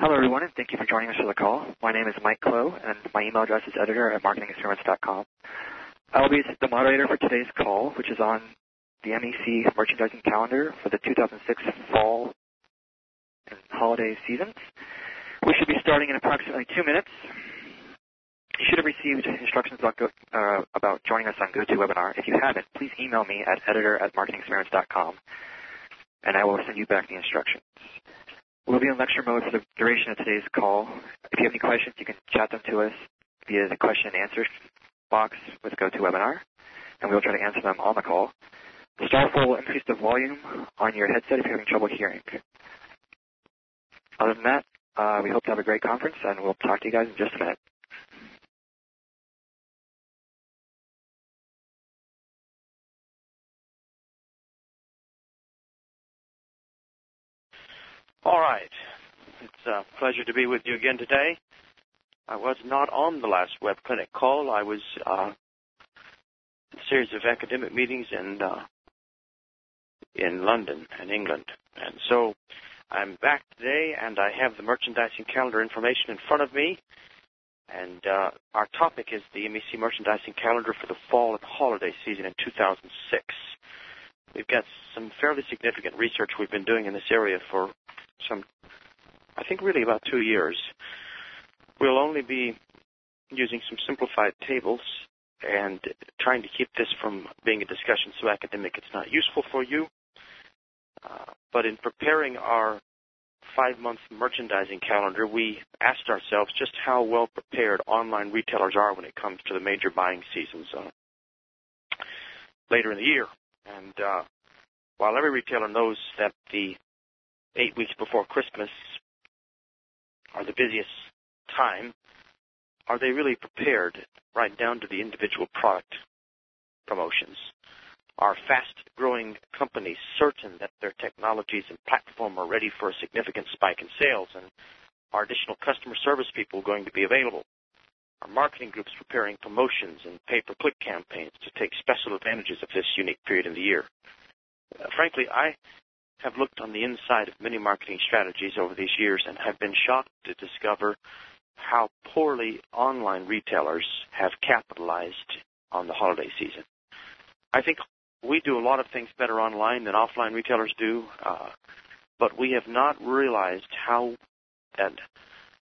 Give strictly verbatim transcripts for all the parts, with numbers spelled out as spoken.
Hello, everyone, and thank you for joining us for the call. My name is Mike Kloh, and my email address is editor at marketing experiments dot com. I will be the moderator for today's call, which is on the M E C merchandising calendar for the two thousand six fall and holiday seasons. We should be starting in approximately two minutes. You should have received instructions about, go, uh, about joining us on GoToWebinar. If you haven't, please email me at editor at marketing experiments dot com, and I will send you back the instructions. We'll be in lecture mode for the duration of today's call. If you have any questions, you can chat them to us via the question and answer box with GoToWebinar, and we'll try to answer them on the call. The star four will increase the volume on your headset if you're having trouble hearing. Other than that, uh, we hope to have a great conference, and we'll talk to you guys in just a minute. All right. It's a pleasure to be with you again today. I was not on the last web clinic call. I was uh, in a series of academic meetings in, uh, in London and England. And so I'm back today, and I have the merchandising calendar information in front of me. And uh, our topic is the M E C merchandising calendar for the fall and holiday season in two thousand six. We've got some fairly significant research we've been doing in this area for some, I think really about two years. We'll only be using some simplified tables and trying to keep this from being a discussion so academic it's not useful for you. Uh, but in preparing our five-month merchandising calendar, we asked ourselves just how well prepared online retailers are when it comes to the major buying seasons uh, later in the year. And uh, while every retailer knows that the eight weeks before Christmas are the busiest time, are they really prepared right down to the individual product promotions? Are fast-growing companies certain that their technologies and platform are ready for a significant spike in sales? And are additional customer service people going to be available? Are marketing groups preparing promotions and pay-per-click campaigns to take special advantages of this unique period in the year? Uh, frankly, I have looked on the inside of many marketing strategies over these years and have been shocked to discover how poorly online retailers have capitalized on the holiday season. I think we do a lot of things better online than offline retailers do, uh, but we have not realized how that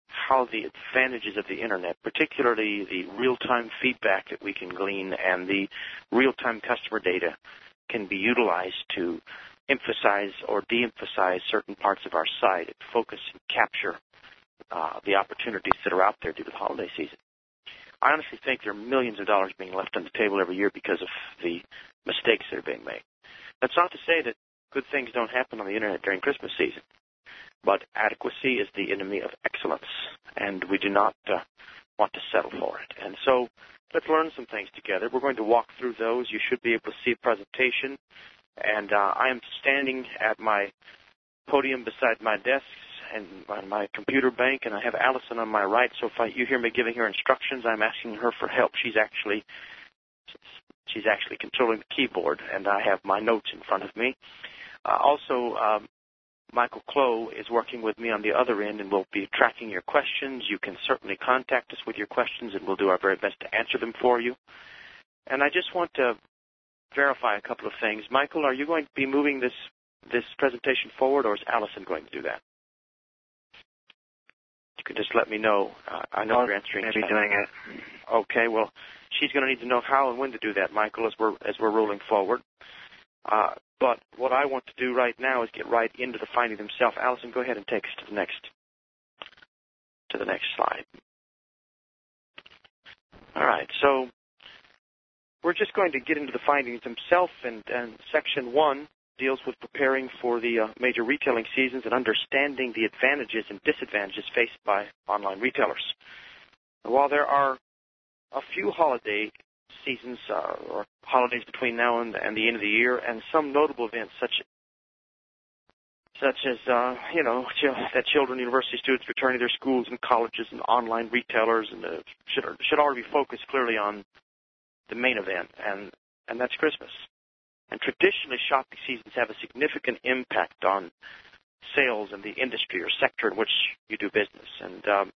how the advantages of the Internet, particularly the real-time feedback that we can glean and the real-time customer data, can be utilized to emphasize or de-emphasize certain parts of our site and focus and capture uh, the opportunities that are out there due to the holiday season. I honestly think there are millions of dollars being left on the table every year because of the mistakes that are being made. That's not to say that good things don't happen on the Internet during Christmas season. But adequacy is the enemy of excellence, and we do not uh, want to settle for it. And so let's learn some things together. We're going to walk through those. You should be able to see a presentation. And uh, I am standing at my podium beside my desks and my computer bank, and I have Allison on my right. So if I, you hear me giving her instructions, I'm asking her for help. She's actually she's actually controlling the keyboard, and I have my notes in front of me. Uh, also, um, Michael Kloh is working with me on the other end, and we'll be tracking your questions. You can certainly contact us with your questions, and we'll do our very best to answer them for you. And I just want to verify a couple of things. Michael, are you going to be moving this, this presentation forward, or is Allison going to do that? You can just let me know. Uh, I know you're answering. Maybe doing it. Okay, well, she's going to need to know how and when to do that, Michael, as we're, as we're rolling forward. Uh, but what I want to do right now is get right into the finding themselves. Allison, go ahead and take us to the next, to the next slide. All right, so we're just going to get into the findings themselves, and, and section one deals with preparing for the uh, major retailing seasons and understanding the advantages and disadvantages faced by online retailers. And while there are a few holiday seasons uh, or holidays between now and, and the end of the year, and some notable events such such as uh, you know that children, university students returning to their schools and colleges, and online retailers, and uh, should should already be focused clearly on the main event, and and that's Christmas. And traditionally, shopping seasons have a significant impact on sales in the industry or sector in which you do business. And um,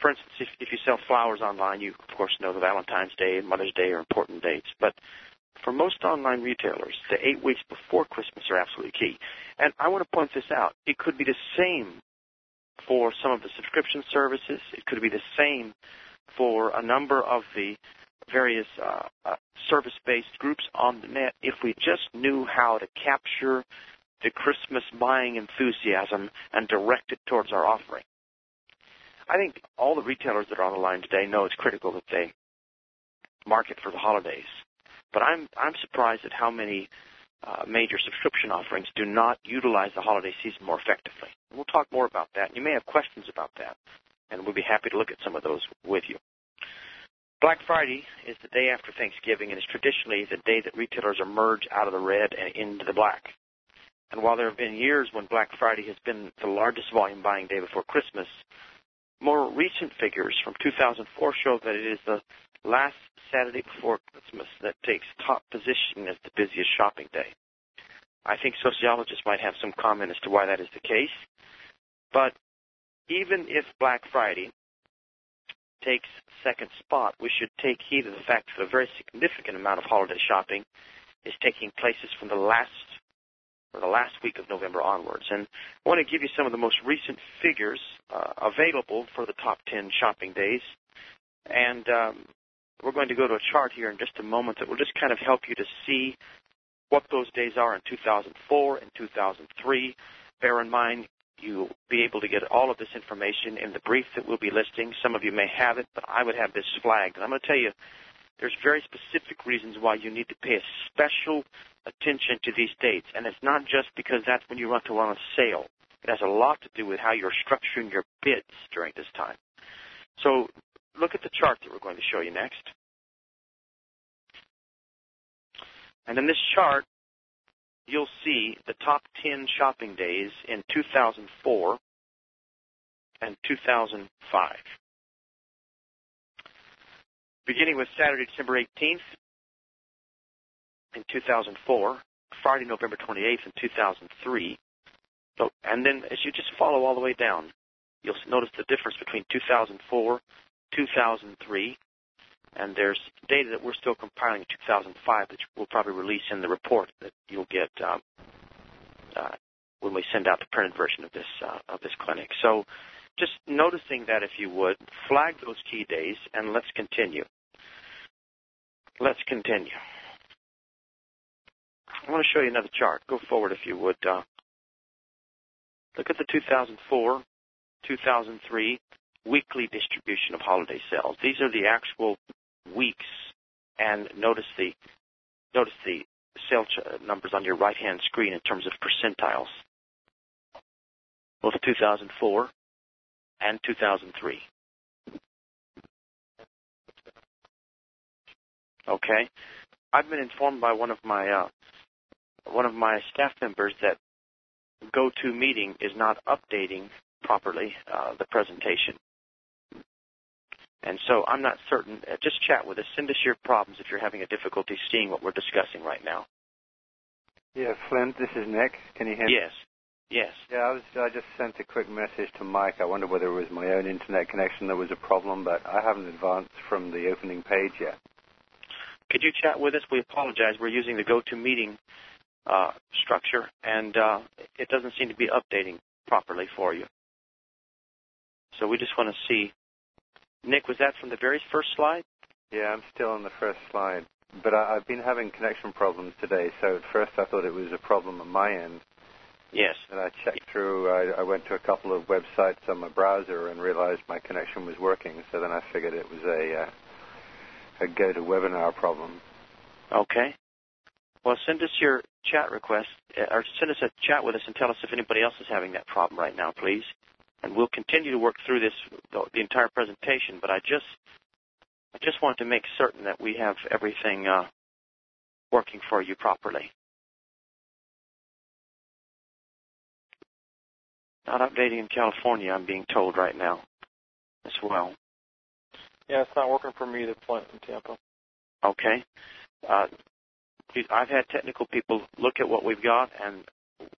for instance, if, if you sell flowers online, you, of course, know that Valentine's Day and Mother's Day are important dates. But for most online retailers, the eight weeks before Christmas are absolutely key. And I want to point this out. It could be the same for some of the subscription services. It could be the same for a number of the various uh, uh, service-based groups on the net. If we just knew how to capture the Christmas buying enthusiasm and direct it towards our offering. I think all the retailers that are on the line today know it's critical that they market for the holidays. But I'm I'm surprised at how many uh, major subscription offerings do not utilize the holiday season more effectively. And we'll talk more about that. You may have questions about that, and we'll be happy to look at some of those with you. Black Friday is the day after Thanksgiving, and is traditionally the day that retailers emerge out of the red and into the black. And while there have been years when Black Friday has been the largest volume buying day before Christmas, more recent figures from two thousand four show that it is the last Saturday before Christmas that takes top position as the busiest shopping day. I think sociologists might have some comment as to why that is the case. But even if Black Friday takes second spot, we should take heed of the fact that a very significant amount of holiday shopping is taking place from the last or the last week of November onwards. And I want to give you some of the most recent figures uh, available for the top ten shopping days. And um, we're going to go to a chart here in just a moment that will just kind of help you to see what those days are in two thousand four and two thousand three. Bear in mind, you'll be able to get all of this information in the brief that we'll be listing. Some of you may have it, but I would have this flagged. And I'm going to tell you, there's very specific reasons why you need to pay a special attention to these dates. And it's not just because that's when you want to run a sale. It has a lot to do with how you're structuring your bids during this time. So look at the chart that we're going to show you next. And in this chart, you'll see the top ten shopping days in two thousand four and two thousand five. Beginning with Saturday, December eighteenth in two thousand four, Friday, November twenty-eighth in two thousand three, so, and then as you just follow all the way down, you'll notice the difference between two thousand four, two thousand three, and there's data that we're still compiling in two thousand five that we'll probably release in the report that you'll get um, uh, when we send out the printed version of this uh, of this clinic. So just noticing that, if you would, flag those key days, and let's continue. Let's continue. I want to show you another chart. Go forward, if you would. Uh, look at the two thousand four, two thousand three weekly distribution of holiday sales. These are the actual weeks, and notice the notice the sale ch- numbers on your right-hand screen in terms of percentiles. Both two thousand four and two thousand three. Okay, I've been informed by one of my uh, one of my staff members that GoToMeeting is not updating properly uh, the presentation. And so I'm not certain. Uh, just chat with us. Send us your problems if you're having a difficulty seeing what we're discussing right now. Yeah, Flint, this is Nick. Can you hear me? Yes. Yes. Yeah, I, was, I just sent a quick message to Mike. I wonder whether it was my own internet connection that was a problem, but I haven't advanced from the opening page yet. Could you chat with us? We apologize. We're using the GoToMeeting uh, structure, and uh, it doesn't seem to be updating properly for you. So we just want to see. Nick, was that from the very first slide? Yeah, I'm still on the first slide. But I, I've been having connection problems today, so at first I thought it was a problem on my end. Yes. And I checked through. I, I went to a couple of websites on my browser and realized my connection was working, so then I figured it was a, uh, a GoToWebinar problem. Okay. Well, send us your chat request, or send us a chat with us and tell us if anybody else is having that problem right now, please. And we'll continue to work through this, the entire presentation, but I just I just want to make certain that we have everything uh, working for you properly. Not updating in California, I'm being told right now as well. Yeah, it's not working for me, the Flint in Tampa. Okay. Uh, I've had technical people look at what we've got, and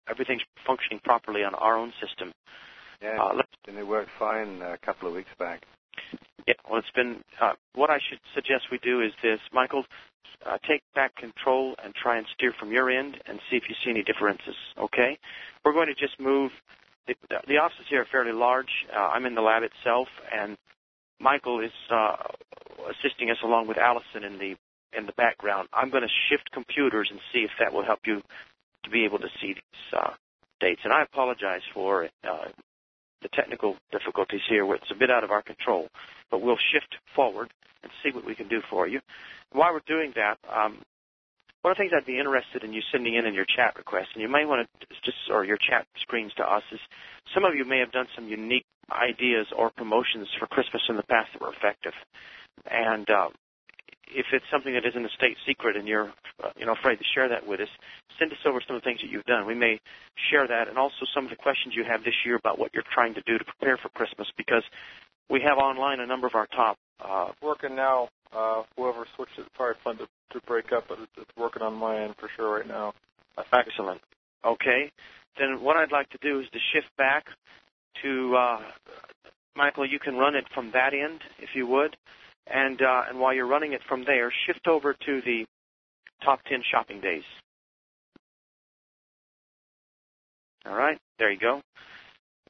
everything's functioning properly on our own system. Yeah, uh, and it worked fine a couple of weeks back. Yeah, well, it's been, uh, what I should suggest we do is this, Michael, uh, take back control and try and steer from your end and see if you see any differences, okay? We're going to just move, the, the offices here are fairly large. Uh, I'm in the lab itself, and Michael is uh, assisting us along with Allison in the in the background. I'm going to shift computers and see if that will help you to be able to see these uh, dates. And I apologize for uh, the technical difficulties here. It's a bit out of our control, but we'll shift forward and see what we can do for you. And while we're doing that, um, one of the things I'd be interested in you sending in in your chat requests, and you may want to just, or your chat screens to us, is some of you may have done some unique ideas or promotions for Christmas in the past that were effective. And uh, if it's something that isn't a state secret and you're uh, you know, afraid to share that with us, send us over some of the things that you've done. We may share that, and also some of the questions you have this year about what you're trying to do to prepare for Christmas, because we have online a number of our top. Uh, working now. Uh, whoever switched it, probably fun to, to break up, but it's working on my end for sure right now. Excellent. Okay. Then what I'd like to do is to shift back to, uh, Michael, you can run it from that end, if you would. And uh, and while you're running it from there, shift over to the top ten shopping days. All right, there you go.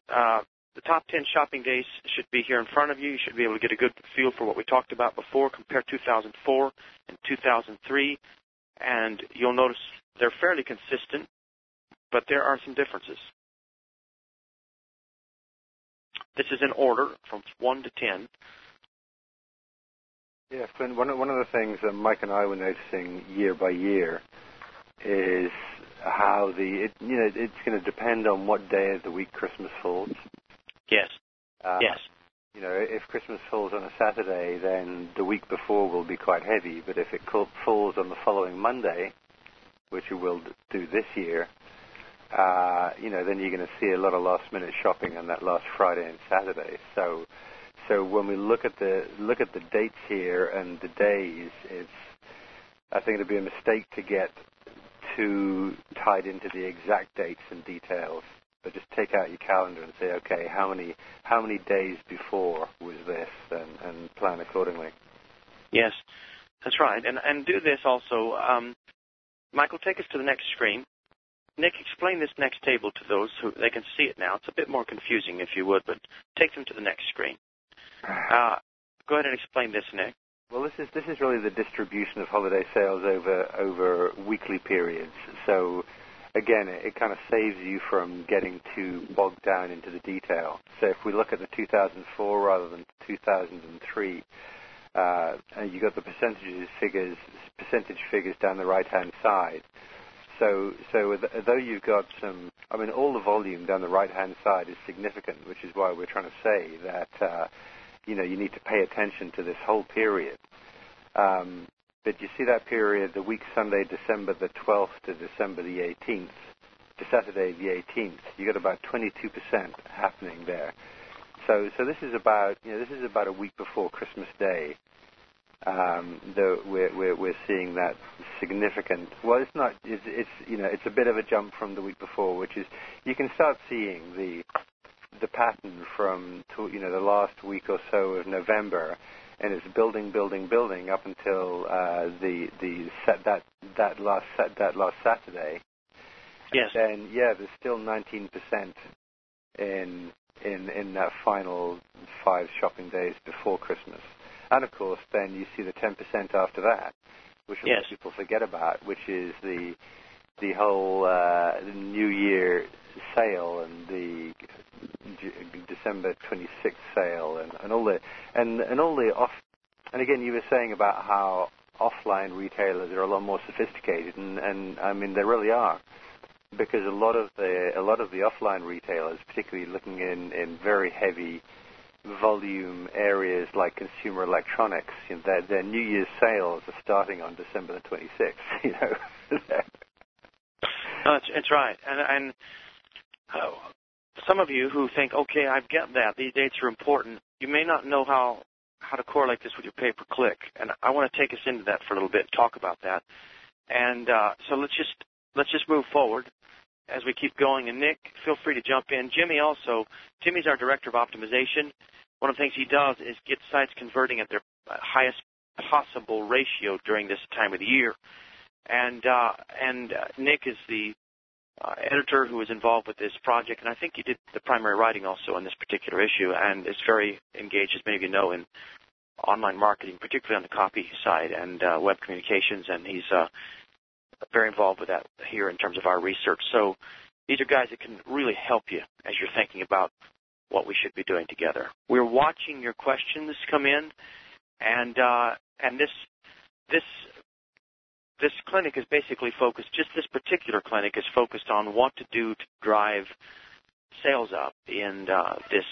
Uh, the top ten shopping days should be here in front of you. You should be able to get a good feel for what we talked about before. Compare two thousand four and two thousand three, and you'll notice they're fairly consistent, but there are some differences. This is in order from one to ten. Yeah, Flynn, one, one of the things that Mike and I were noticing year by year is how the, it, you know, it's going to depend on what day of the week Christmas falls. Yes, uh, yes. You know, if Christmas falls on a Saturday, then the week before will be quite heavy, but if it falls on the following Monday, which it will do this year, uh, you know, then you're going to see a lot of last-minute shopping on that last Friday and Saturday, so... So when we look at the look at the dates here and the days, it's I think it'd be a mistake to get too tied into the exact dates and details. But just take out your calendar and say, okay, how many how many days before was this, and, and plan accordingly. Yes, that's right. And and do this also, um, Michael. Take us to the next screen. Nick, explain this next table to those who they can see it now. It's a bit more confusing, if you would, but take them to the next screen. Uh, go ahead and explain this, Nick. Well, this is this is really the distribution of holiday sales over over weekly periods. So, again, it, it kind of saves you from getting too bogged down into the detail. So, if we look at the two thousand four rather than two thousand three, uh, you got the percentages figures percentage figures down the right hand side. So, so though you've got some, I mean, all the volume down the right hand side is significant, which is why we're trying to say that. Uh, You know, you need to pay attention to this whole period. Um, but you see that period, the week Sunday, December the twelfth to December the eighteenth, to Saturday the eighteenth. You got about twenty-two percent happening there. So, so this is about, you know, this is about a week before Christmas Day. Um, the, we're, we're we're seeing that significant. Well, it's not. It's, it's you know, it's a bit of a jump from the week before, which is you can start seeing the. the pattern from, you know, the last week or so of November, and it's building, building, building up until uh, the the set that that last set that last Saturday. Yes. And then, yeah, there's still nineteen percent in in in that final five shopping days before Christmas, and of course, then you see the ten percent after that, which a lot of people forget about, which is the the whole uh, New Year sale and the December twenty-sixth sale and, and all the and, and all the off and again you were saying about how offline retailers are a lot more sophisticated and, and I mean they really are, because a lot of the a lot of the offline retailers, particularly looking in, in very heavy volume areas like consumer electronics, you know, their, their New Year's sales are starting on December the twenty-sixth. You know, no, it's, it's right, and and. Oh. Some of you who think, okay, I get that, these dates are important, you may not know how, how to correlate this with your pay-per-click. And I want to take us into that for a little bit, talk about that. And uh, so let's just let's just move forward. as we keep going. And Nick, feel free to jump in. Jimmy also, Jimmy's our director of optimization. One of the things he does is get sites converting at their highest possible ratio during this time of the year. And uh, and uh, Nick is the uh, editor who is involved with this project, and I think he did the primary writing also on this particular issue, and is very engaged, as many of you know, in online marketing, particularly on the copy side and uh, web communications, and he's uh, very involved with that here in terms of our research. So these are guys that can really help you as you're thinking about what we should be doing together. We're watching your questions come in, and uh, and this this. This clinic is basically focused, just this particular clinic is focused on what to do to drive sales up in uh, this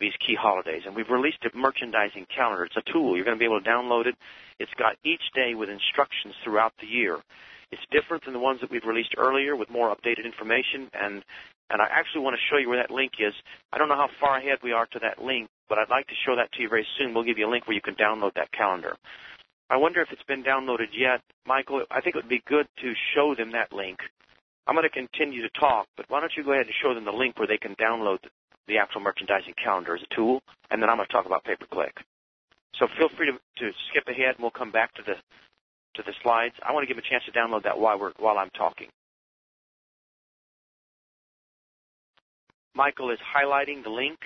these key holidays. And we've released a merchandising calendar. It's a tool. You're going to be able to download it. It's got each day with instructions throughout the year. It's different than the ones that we've released earlier with more updated information. And, and I actually want to show you where that link is. I don't know how far ahead we are to that link, but I'd like to show that to you very soon. We'll give you a link where you can download that calendar. I wonder if it's been downloaded yet. Michael, I think it would be good to show them that link. I'm going to continue to talk, but why don't you go ahead and show them the link where they can download the actual merchandising calendar as a tool, and then I'm going to talk about pay-per-click. So feel free to, to skip ahead, and we'll come back to the to the slides. I want to give them a chance to download that while we're while I'm talking. Michael is highlighting the link,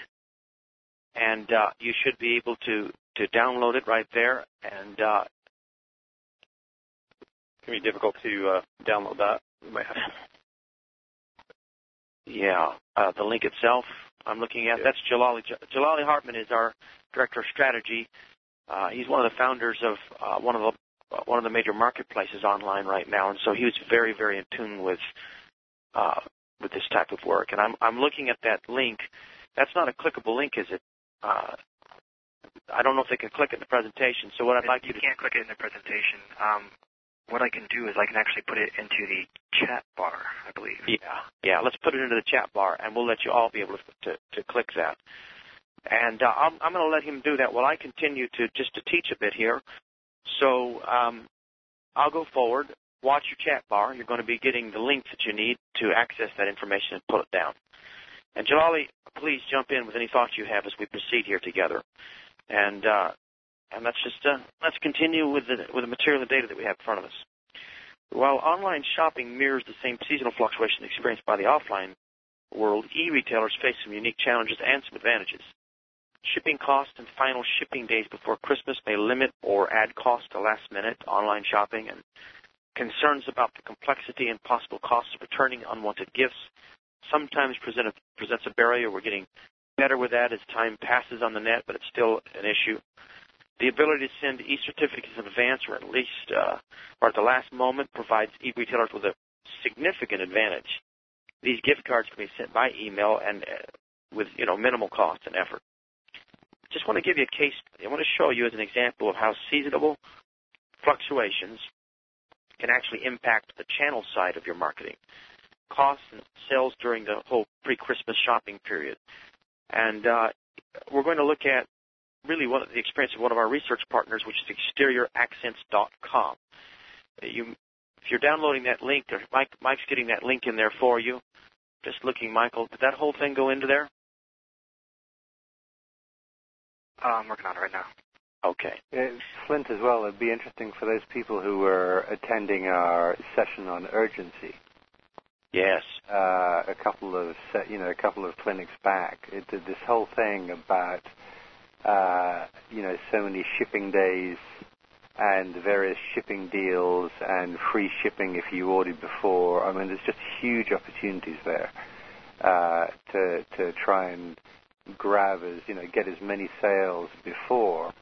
and uh, you should be able to to download it right there. And uh, it can be difficult to uh, download that. We might have to. Yeah, uh, the link itself I'm looking at. Yeah. That's Jalali. Jalali Hartman is our director of strategy. Uh, he's one of the founders of uh, one of the uh, one of the major marketplaces online right now, and so he was very, very in tune with uh, with this type of work. And I'm I'm looking at that link. That's not a clickable link, is it? Uh, I don't know if they can click it in the presentation. So what I'd like you to... You can't click it in the presentation. Um, what I can do is I can actually put it into the chat bar, I believe. Yeah, yeah. Let's put it into the chat bar, and we'll let you all be able to, to, to click that. And uh, I'm, I'm going to let him do that while I continue to just to teach a bit here. So um, I'll go forward. Watch your chat bar. You're going to be getting the link that you need to access that information and pull it down. And Jalali, please jump in with any thoughts you have as we proceed here together. And uh, and let's just uh, let's continue with the with the material and data that we have in front of us. While online shopping mirrors the same seasonal fluctuations experienced by the offline world, e-retailers face some unique challenges and some advantages. Shipping costs and final shipping days before Christmas may limit or add cost to last-minute online shopping, and concerns about the complexity and possible costs of returning unwanted gifts sometimes present a, presents a barrier. We're getting better with that as time passes on the net, but it's still an issue. The ability to send e-certificates in advance, or at least uh, or at the last moment, provides e-retailers with a significant advantage. These gift cards can be sent by email and uh, with you know minimal cost and effort. Just want to give you a case. I want to show you as an example of how seasonal fluctuations can actually impact the channel side of your marketing, costs and sales during the whole pre-Christmas shopping period. And uh, we're going to look at really one of the experience of one of our research partners, which is Exterior Accents dot com. You, if you're downloading that link, or Mike, Mike's getting that link in there for you. Just looking, Michael, did that whole thing go into there? Uh, I'm working on it right now. Okay. It's Flint as well. It'd be interesting for those people who were attending our session on urgency. Yes, uh, a couple of you know a couple of clinics back, it did this whole thing about uh, you know so many shipping days and various shipping deals and free shipping if you ordered before. I mean, there's just huge opportunities there uh, to to try and grab as you know get as many sales before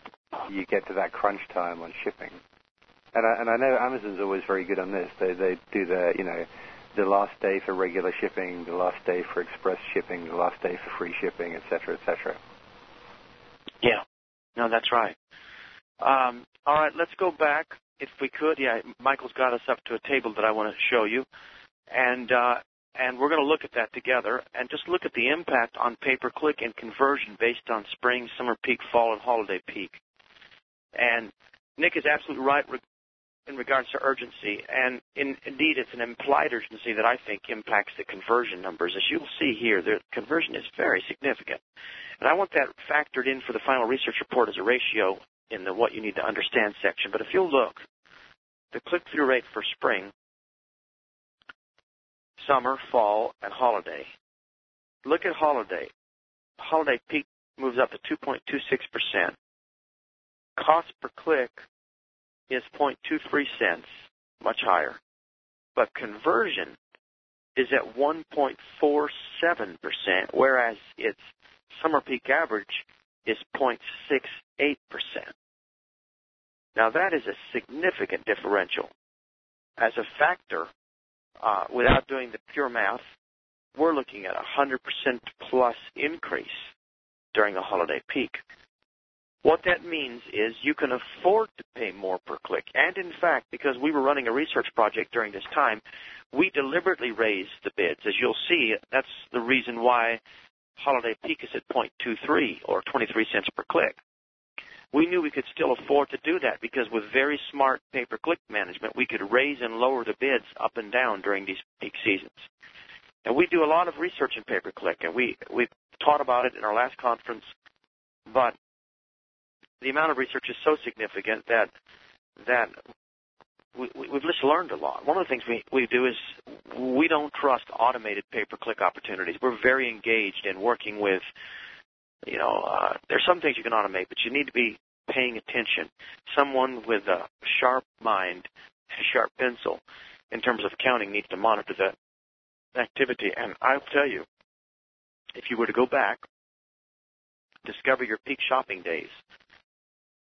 you get to that crunch time on shipping. And I, and I know Amazon's always very good on this. They they do their you know. the last day for regular shipping, the last day for express shipping, the last day for free shipping, et cetera, et cetera. Yeah. No, that's right. Um, all right, let's go back, if we could. Yeah, Michael's got us up to a table that I want to show you. And uh, and we're going to look at that together and just look at the impact on pay-per-click and conversion based on spring, summer peak, fall, and holiday peak. And Nick is absolutely right. in regards to urgency, and in, indeed it's an implied urgency that I think impacts the conversion numbers. As you'll see here, the conversion is very significant. And I want that factored in for the final research report as a ratio in the what you need to understand section. But if you'll look, the click-through rate for spring, summer, fall, and holiday. Look at holiday. Holiday peak moves up to two point two six percent. Cost per click is zero point two three cents, much higher. But conversion is at one point four seven percent, whereas its summer peak average is zero point six eight percent. Now, that is a significant differential. As a factor, uh, without doing the pure math, we're looking at a one hundred percent plus increase during the holiday peak. What that means is you can afford to pay more per click. And, in fact, because we were running a research project during this time, we deliberately raised the bids. As you'll see, that's the reason why holiday peak is at zero point two three or twenty-three cents per click. We knew we could still afford to do that because with very smart pay-per-click management, we could raise and lower the bids up and down during these peak seasons. And we do a lot of research in pay-per-click, and we, we taught about it in our last conference, but the amount of research is so significant that that we, we've just learned a lot. One of the things we, we do is we don't trust automated pay-per-click opportunities. We're very engaged in working with, you know, uh, there's some things you can automate, but you need to be paying attention. Someone with a sharp mind, a sharp pencil in terms of counting needs to monitor that activity. And I'll tell you, if you were to go back, discover your peak shopping days,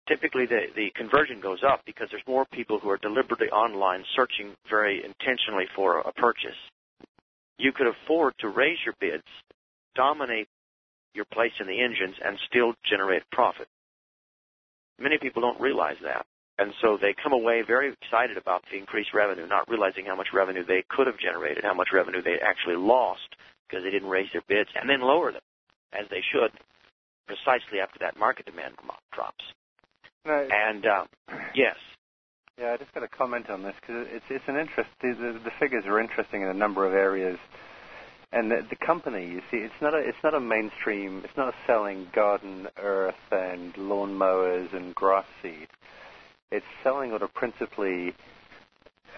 typically the, the conversion goes up because there's more people who are deliberately online searching very intentionally for a purchase. You could afford to raise your bids, dominate your place in the engines, and still generate profit. Many people don't realize that, and so they come away very excited about the increased revenue, not realizing how much revenue they could have generated, how much revenue they actually lost because they didn't raise their bids and then lower them, as they should, precisely after that market demand drops. No, and, um, yes. Yeah, I just got a comment on this, because it's, it's an interest. The, the, the figures are interesting in a number of areas. And the, the company, you see, it's not a, it's not a mainstream, it's not selling garden earth and lawn mowers and grass seed. It's selling sort of principally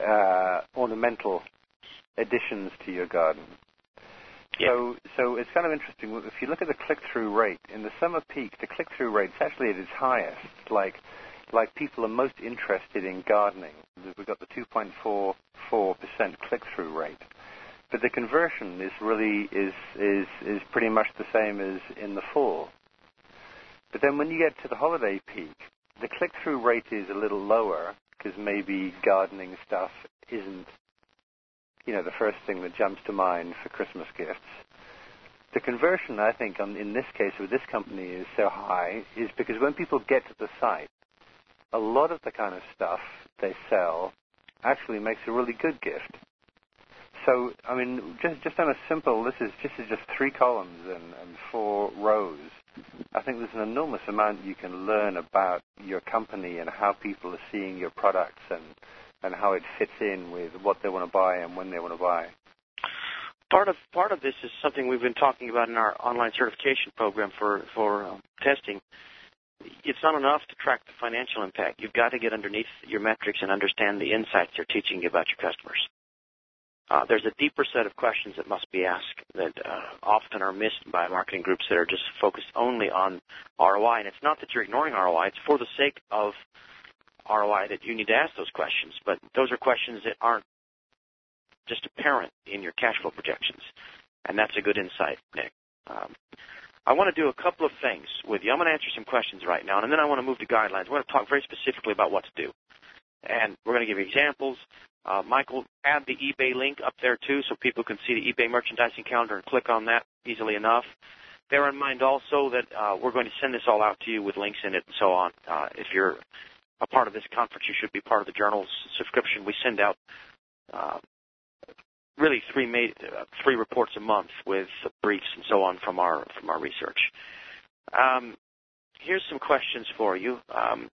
uh, ornamental additions to your garden. Yeah. So, so it's kind of interesting. If you look at the click-through rate, in the summer peak, the click-through rate's actually at its highest. Like, like people are most interested in gardening. We've got the two point four four percent click-through rate. But the conversion is really is, is, is pretty much the same as in the fall. But then when you get to the holiday peak, the click-through rate is a little lower because maybe gardening stuff isn't, you know, the first thing that jumps to mind for Christmas gifts. The conversion, I think, on, in this case with this company is so high is because when people get to the site, a lot of the kind of stuff they sell actually makes a really good gift. So, I mean, just just on a simple, this is just, is just three columns and, and four rows. I think there's an enormous amount you can learn about your company and how people are seeing your products and and how it fits in with what they want to buy and when they want to buy. Part of part of this is something we've been talking about in our online certification program for, for um, testing. It's not enough to track the financial impact. You've got to get underneath your metrics and understand the insights they're teaching you about your customers. Uh, there's a deeper set of questions that must be asked that uh, often are missed by marketing groups that are just focused only on R O I. And it's not that you're ignoring R O I. It's for the sake of R O I that you need to ask those questions. But those are questions that aren't just apparent in your cash flow projections. And that's a good insight, Nick. Um, I want to do a couple of things with you. I'm going to answer some questions right now, and then I want to move to guidelines. We're going to talk very specifically about what to do. And we're going to give you examples. Uh, Michael, add the eBay link up there, too, so people can see the eBay merchandising calendar and click on that easily enough. Bear in mind also that uh, we're going to send this all out to you with links in it and so on. Uh, if you're a part of this conference, you should be part of the journal's subscription. We send out uh, really three, made, uh, three reports a month with briefs and so on from our from our research. Um, here's some questions for you. Um,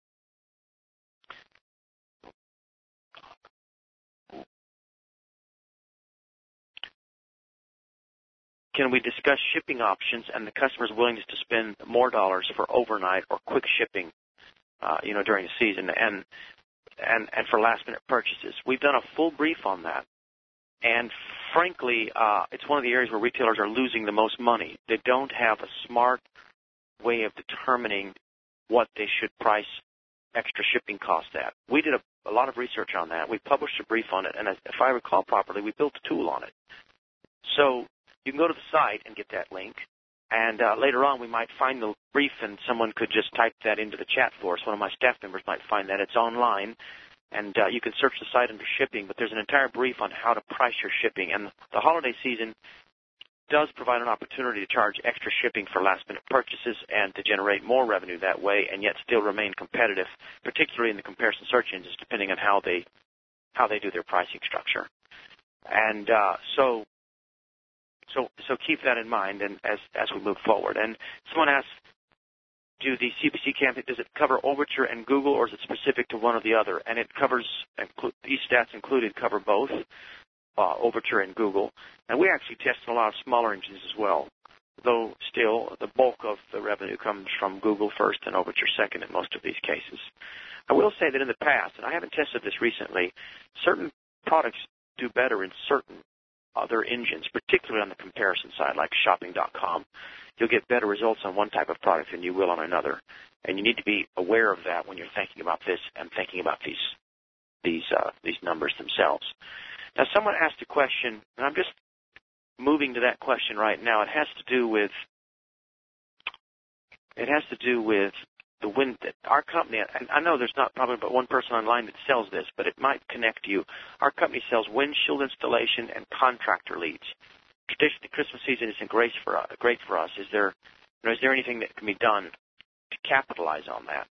Can we discuss shipping options and the customer's willingness to spend more dollars for overnight or quick shipping, uh, you know, during the season and and and for last-minute purchases? We've done a full brief on that, and frankly, uh, it's one of the areas where retailers are losing the most money. They don't have a smart way of determining what they should price extra shipping costs at. We did a, a lot of research on that. We published a brief on it, and if I recall properly, we built a tool on it. So you can go to the site and get that link, and uh, later on we might find the brief, and someone could just type that into the chat for us. One of my staff members might find that. It's online, and uh, you can search the site under shipping, but there's an entire brief on how to price your shipping, and the holiday season does provide an opportunity to charge extra shipping for last-minute purchases and to generate more revenue that way and yet still remain competitive, particularly in the comparison search engines, depending on how they how they do their pricing structure. And uh, so so so keep that in mind and as, as we move forward. And someone asked, do the C P C campaign, does it cover Overture and Google, or is it specific to one or the other? And it covers, these stats included cover both. Uh, Overture and Google, and we actually tested a lot of smaller engines as well, though still the bulk of the revenue comes from Google first and Overture second in most of these cases. I will say that in the past, and I haven't tested this recently, certain products do better in certain other engines, particularly on the comparison side, like shopping dot com. You'll get better results on one type of product than you will on another, and you need to be aware of that when you're thinking about this and thinking about these these uh, these numbers themselves. Now, someone asked a question, and I'm just moving to that question right now. It has to do with it has to do with the wind. Our company, and I know there's not probably but one person online that sells this, but it might connect you. Our company sells windshield installation and contractor leads. Traditionally, Christmas season isn't great for us. Great for us. Is there, you know, is there anything that can be done to capitalize on that?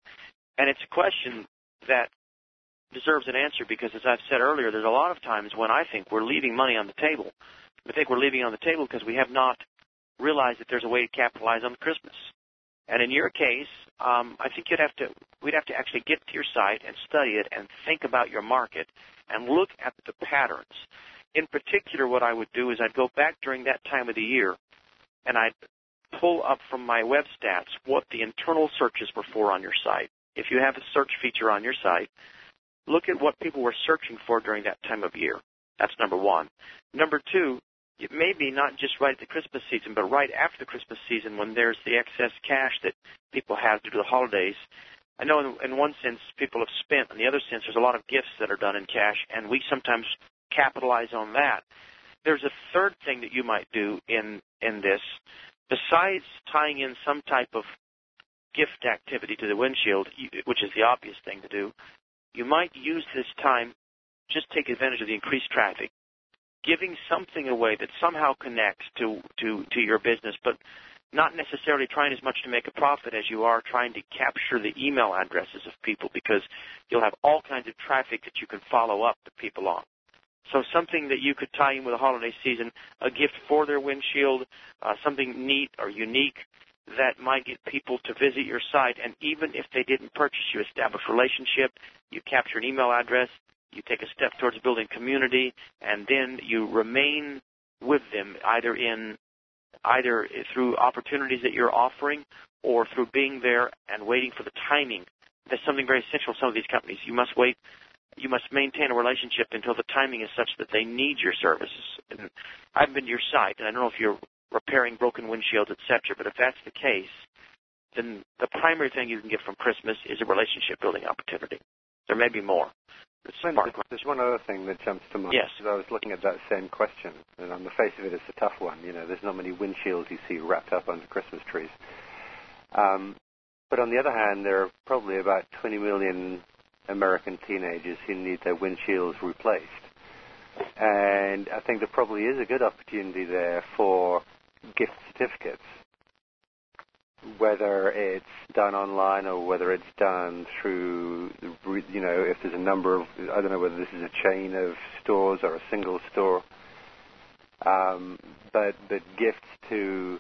And it's a question that deserves an answer, because as I've said earlier, there's a lot of times when I think we're leaving money on the table. I think we're leaving it on the table because we have not realized that there's a way to capitalize on Christmas. And in your case, um, I think you'd have to, we'd have to actually get to your site and study it and think about your market and look at the patterns. In particular, what I would do is I'd go back during that time of the year and I'd pull up from my web stats what the internal searches were for on your site. If you have a search feature on your site, look at what people were searching for during that time of year. That's number one. Number two, it may be not just right at the Christmas season, but right after the Christmas season when there's the excess cash that people have due to the holidays. I know in, in one sense people have spent. In the other sense, there's a lot of gifts that are done in cash, and we sometimes capitalize on that. There's a third thing that you might do in, in this. Besides tying in some type of gift activity to the windshield, which is the obvious thing to do, you might use this time, just take advantage of the increased traffic, giving something away that somehow connects to, to, to your business, but not necessarily trying as much to make a profit as you are trying to capture the email addresses of people, because you'll have all kinds of traffic that you can follow up the people on. So something that you could tie in with the holiday season, a gift for their windshield, uh, something neat or unique that might get people to visit your site. And even if they didn't purchase, you establish a relationship, you capture an email address, you take a step towards building community, and then you remain with them either in either through opportunities that you're offering or through being there and waiting for the timing. That's something very essential in some of these companies. You must wait. You must maintain a relationship until the timing is such that they need your services. And I've been to your site, and I don't know if you're repairing broken windshields, et cetera. But if that's the case, then the primary thing you can get from Christmas is a relationship-building opportunity. There may be more. There's one other thing that jumps to mind. Yes. I was looking at that same question, and on the face of it, it's a tough one. You know, there's not many windshields you see wrapped up under Christmas trees. Um, but on the other hand, there are probably about twenty million American teenagers who need their windshields replaced. And I think there probably is a good opportunity there for gift certificates, whether it's done online or whether it's done through, you know, if there's a number of, I don't know whether this is a chain of stores or a single store, um, but, but gifts to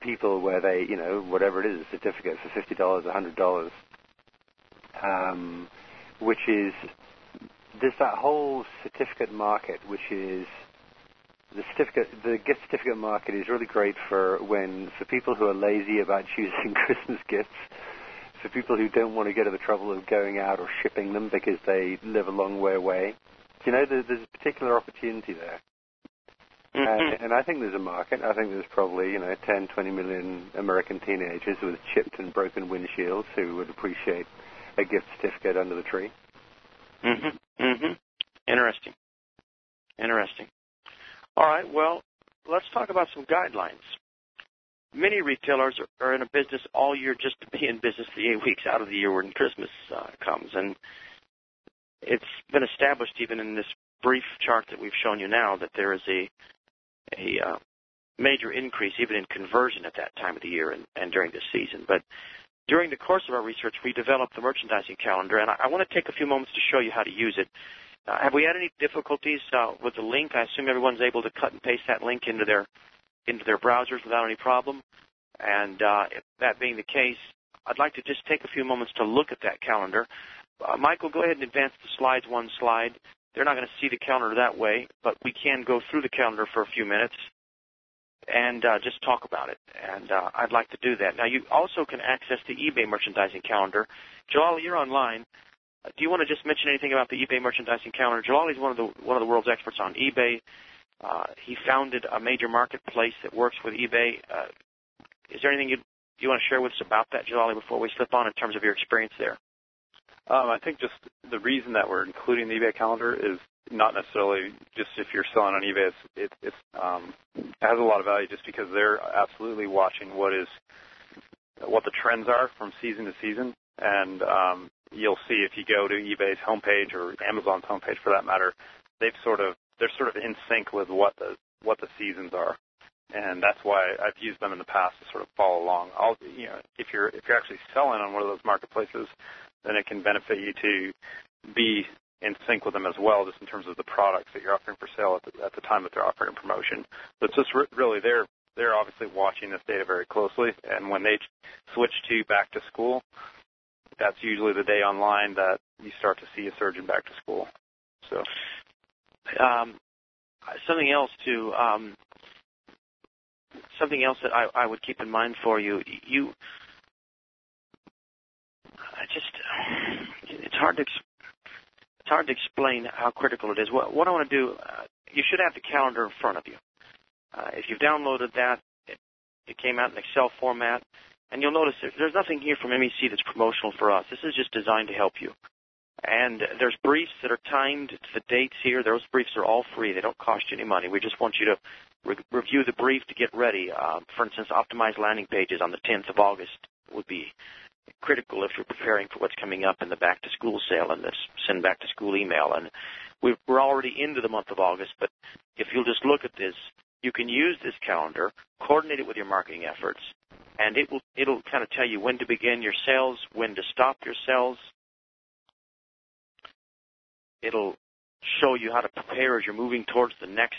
people where they, you know, whatever it is, a certificate for fifty dollars, one hundred dollars, um, which is, there's that whole certificate market, which is the certificate, the gift certificate market is really great for when for people who are lazy about choosing Christmas gifts, for people who don't want to go to the trouble of going out or shipping them because they live a long way away. You know, there's, there's a particular opportunity there. Mm-hmm. uh, and I think there's a market. I think there's probably, you know, ten, twenty million American teenagers with chipped and broken windshields who would appreciate a gift certificate under the tree. Mm-hmm. Mm-hmm. Interesting. Interesting. All right, well, let's talk about some guidelines. Many retailers are, are in a business all year just to be in business the eight weeks out of the year when Christmas uh, comes. And it's been established even in this brief chart that we've shown you now that there is a a uh, major increase even in conversion at that time of the year and, and during this season. But during the course of our research, we developed the merchandising calendar, and I, I want to take a few moments to show you how to use it. Uh, have we had any difficulties uh, with the link? I assume everyone's able to cut and paste that link into their into their browsers without any problem. And uh, if that being the case, I'd like to just take a few moments to look at that calendar. Uh, Michael, go ahead and advance the slides one slide. They're not going to see the calendar that way, but we can go through the calendar for a few minutes and uh, just talk about it. And uh, I'd like to do that. Now, you also can access the eBay merchandising calendar. Jalali, you're online. Do you want to just mention anything about the eBay merchandising calendar? Jalali's one of the one of the world's experts on eBay. Uh, he founded a major marketplace that works with eBay. Uh, is there anything you you want to share with us about that, Jalali, before we slip on in terms of your experience there? Um, I think just the reason that we're including the eBay calendar is not necessarily just if you're selling on eBay. It's, it, it's, um, it has a lot of value just because they're absolutely watching what is what the trends are from season to season. And um, you'll see if you go to eBay's homepage or Amazon's homepage, for that matter, they've sort of they're sort of in sync with what the what the seasons are, and that's why I've used them in the past to sort of follow along. I'll, you know, if you're if you're actually selling on one of those marketplaces, then it can benefit you to be in sync with them as well, just in terms of the products that you're offering for sale at the, at the time that they're offering promotion. So it's just re- really they're they're obviously watching this data very closely, and when they switch to back to school, that's usually the day online that you start to see a surge in back to school. So, um, something else to um, something else that I, I would keep in mind for you. You, I just it's hard to it's hard to explain how critical it is. What, what I want to do, uh, you should have the calendar in front of you. Uh, if you've downloaded that, it, it came out in Excel format. And you'll notice there's nothing here from M E C that's promotional for us. This is just designed to help you. And there's briefs that are timed to the dates here. Those briefs are all free. They don't cost you any money. We just want you to re- review the brief to get ready. Uh, for instance, optimized landing pages on the tenth of August would be critical if you're preparing for what's coming up in the back-to-school sale and this send back-to-school email. And we've, we're already into the month of August, but if you'll just look at this, you can use this calendar, coordinate it with your marketing efforts, and it will it'll kind of tell you when to begin your sales, when to stop your sales. It'll show you how to prepare as you're moving towards the next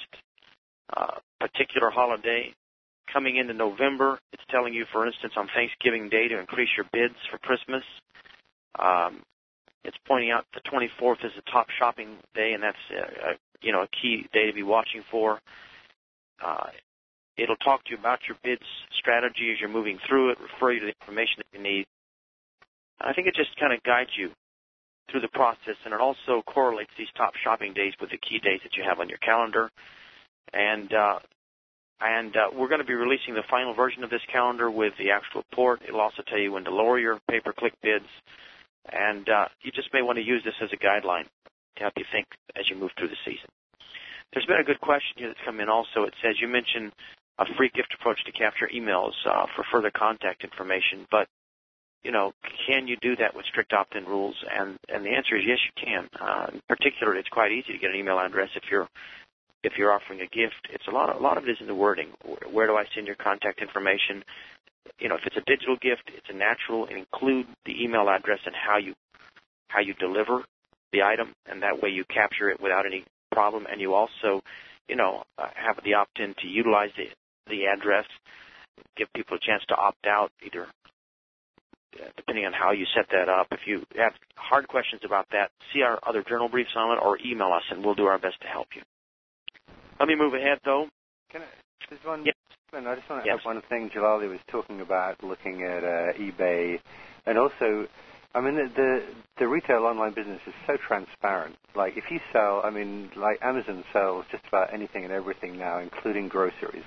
uh, particular holiday. Coming into November, it's telling you, for instance, on Thanksgiving Day to increase your bids for Christmas. Um, it's pointing out the twenty-fourth is the top shopping day, and that's a, a, you know a key day to be watching for. Uh, It'll talk to you about your bids strategy as you're moving through it, refer you to the information that you need. I think it just kind of guides you through the process, and it also correlates these top shopping days with the key days that you have on your calendar. And uh, and uh, we're going to be releasing the final version of this calendar with the actual report. It'll also tell you when to lower your pay-per-click bids. And uh, you just may want to use this as a guideline to help you think as you move through the season. There's been a good question here that's come in also. It says, you mentioned a free gift approach to capture emails uh, for further contact information, but, you know, can you do that with strict opt-in rules? And, and the answer is yes, you can. Uh, in particular, it's quite easy to get an email address if you're if you're offering a gift. It's a lot of, a lot of it is in the wording. Where do I send your contact information? You know, if it's a digital gift, it's a natural and include the email address and how you how you deliver the item, and that way you capture it without any problem, and you also, you know, uh, have the opt-in to utilize the, the address, give people a chance to opt out, either uh, depending on how you set that up. If you have hard questions about that, see our other journal briefs on it or email us, and we'll do our best to help you. Let me move ahead, though, Can I, there's one, yes. I just want to yes. add one thing Jalali was talking about, looking at uh, eBay. And also, I mean, the, the the retail online business is so transparent. Like, if you sell, I mean, like Amazon sells just about anything and everything now, including groceries.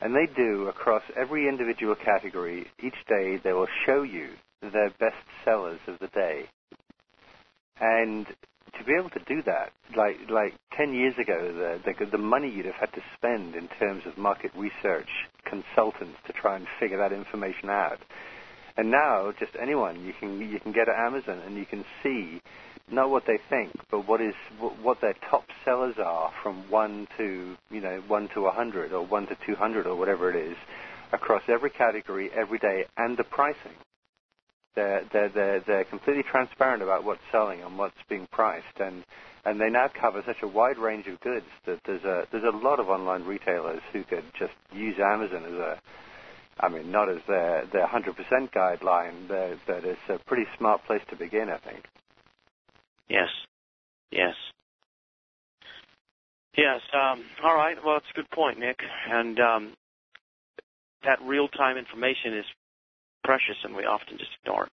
And they do, across every individual category, each day they will show you their best sellers of the day. And to be able to do that, like like ten years ago, the, the the money you'd have had to spend in terms of market research consultants to try and figure that information out. And now, just anyone, you can you can go to Amazon and you can see not what they think, but what is what their top sellers are from one to you know one to a hundred or one to two hundred or whatever it is, across every category, every day, and the pricing. They're, they're, they're, they're completely transparent about what's selling and what's being priced, and, and they now cover such a wide range of goods that there's a there's a lot of online retailers who could just use Amazon as a, I mean, not as their, their one hundred percent guideline, but, but it's a pretty smart place to begin, I think. Yes, yes. Yes, um, all right, well, it's a good point, Nick, and um, that real-time information is precious, and we often just ignore it.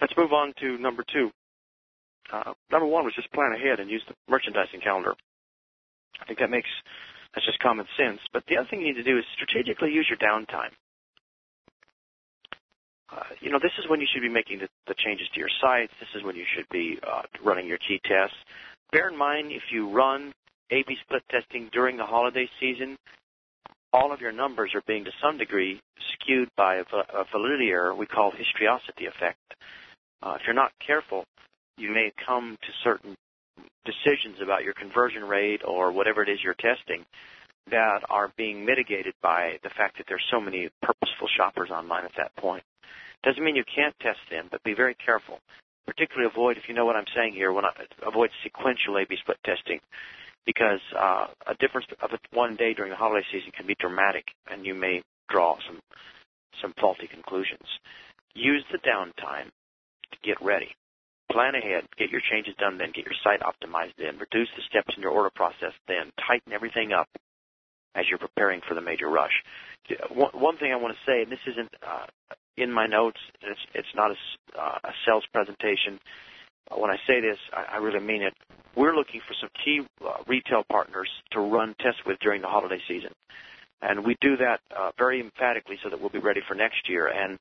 Let's move on to number two. Uh, number one was just plan ahead and use the merchandising calendar. I think that makes, that's just common sense. But the other thing you need to do is strategically use your downtime. Uh, you know, this is when you should be making the, the changes to your sites. This is when you should be uh, running your T-tests. Bear in mind, if you run A B split testing during the holiday season, all of your numbers are being, to some degree, skewed by a, a validity error we call historicity effect. Uh, if you're not careful, you may come to certain decisions about your conversion rate or whatever it is you're testing that are being mitigated by the fact that there's so many purposeful shoppers online at that point. Doesn't mean you can't test them, but be very careful. Particularly avoid, if you know what I'm saying here, when I, avoid sequential A B split testing. Because uh, a difference of one day during the holiday season can be dramatic, and you may draw some some faulty conclusions. Use the downtime to get ready. Plan ahead. Get your changes done then. Get your site optimized then. Reduce the steps in your order process then. Tighten everything up as you're preparing for the major rush. One thing I want to say, and this isn't uh, in my notes, it's, it's not a, uh, a sales presentation. When I say this, I, I really mean it. We're looking for some key uh, retail partners to run tests with during the holiday season. And we do that uh, very emphatically so that we'll be ready for next year. And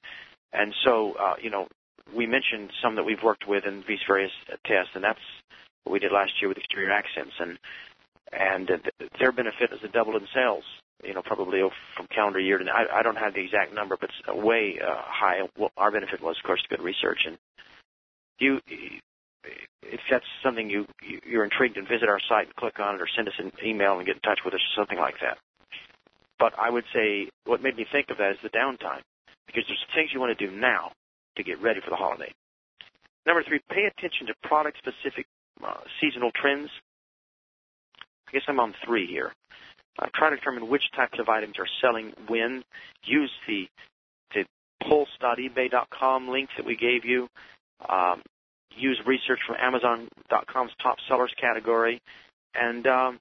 and so, uh, you know, we mentioned some that we've worked with in these various uh, tests, and that's what we did last year with Exterior Accents. And and uh, their benefit is a double in sales, you know, probably from calendar year to now. I, I don't have the exact number, but it's way uh, high. Well, our benefit was, of course, good research. And you... If that's something you, you're intrigued in, visit our site and click on it or send us an email and get in touch with us or something like that. But I would say what made me think of that is the downtime, because there's things you want to do now to get ready for the holiday. Number three, pay attention to product-specific uh, seasonal trends. I guess I'm on three here. Uh, try to determine which types of items are selling when. Use the, the pulse dot ebay dot com link that we gave you. Um, Use research from Amazon dot com's top sellers category, and um,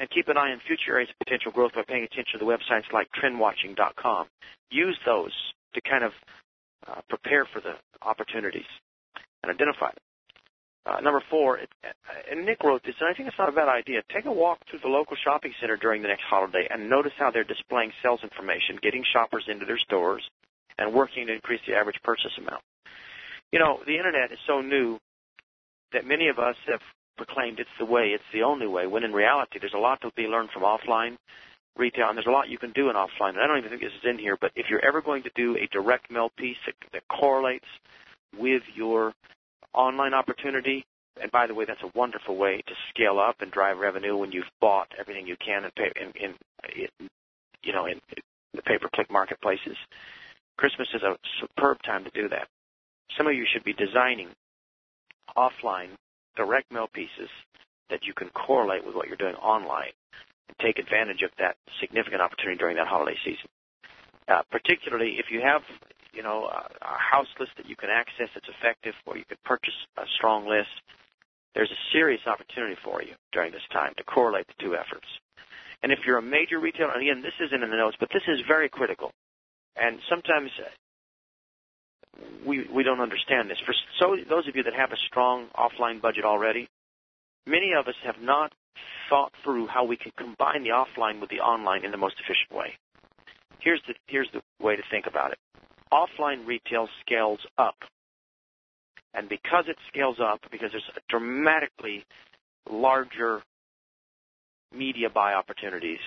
and keep an eye on future areas of potential growth by paying attention to the websites like trend watching dot com. Use those to kind of uh, prepare for the opportunities and identify them. Uh, number four, it, and Nick wrote this, and I think it's not a bad idea. Take a walk through the local shopping center during the next holiday and notice how they're displaying sales information, getting shoppers into their stores, and working to increase the average purchase amount. You know, the Internet is so new that many of us have proclaimed it's the way, it's the only way, when in reality there's a lot to be learned from offline retail, and there's a lot you can do in offline. And I don't even think this is in here, but if you're ever going to do a direct mail piece that, that correlates with your online opportunity, and by the way, that's a wonderful way to scale up and drive revenue when you've bought everything you can in, pay, in, in you know, in the pay-per-click marketplaces. Christmas is a superb time to do that. Some of you should be designing offline direct mail pieces that you can correlate with what you're doing online and take advantage of that significant opportunity during that holiday season. Uh, particularly if you have, you know, a, a house list that you can access that's effective, or you could purchase a strong list, there's a serious opportunity for you during this time to correlate the two efforts. And if you're a major retailer, and again, this isn't in the notes, but this is very critical. And sometimes we we don't understand this. For so those of you that have a strong offline budget already, many of us have not thought through how we can combine the offline with the online in the most efficient way. Here's the, here's the way to think about it. Offline retail scales up. And because it scales up, because there's a dramatically larger media buy opportunities,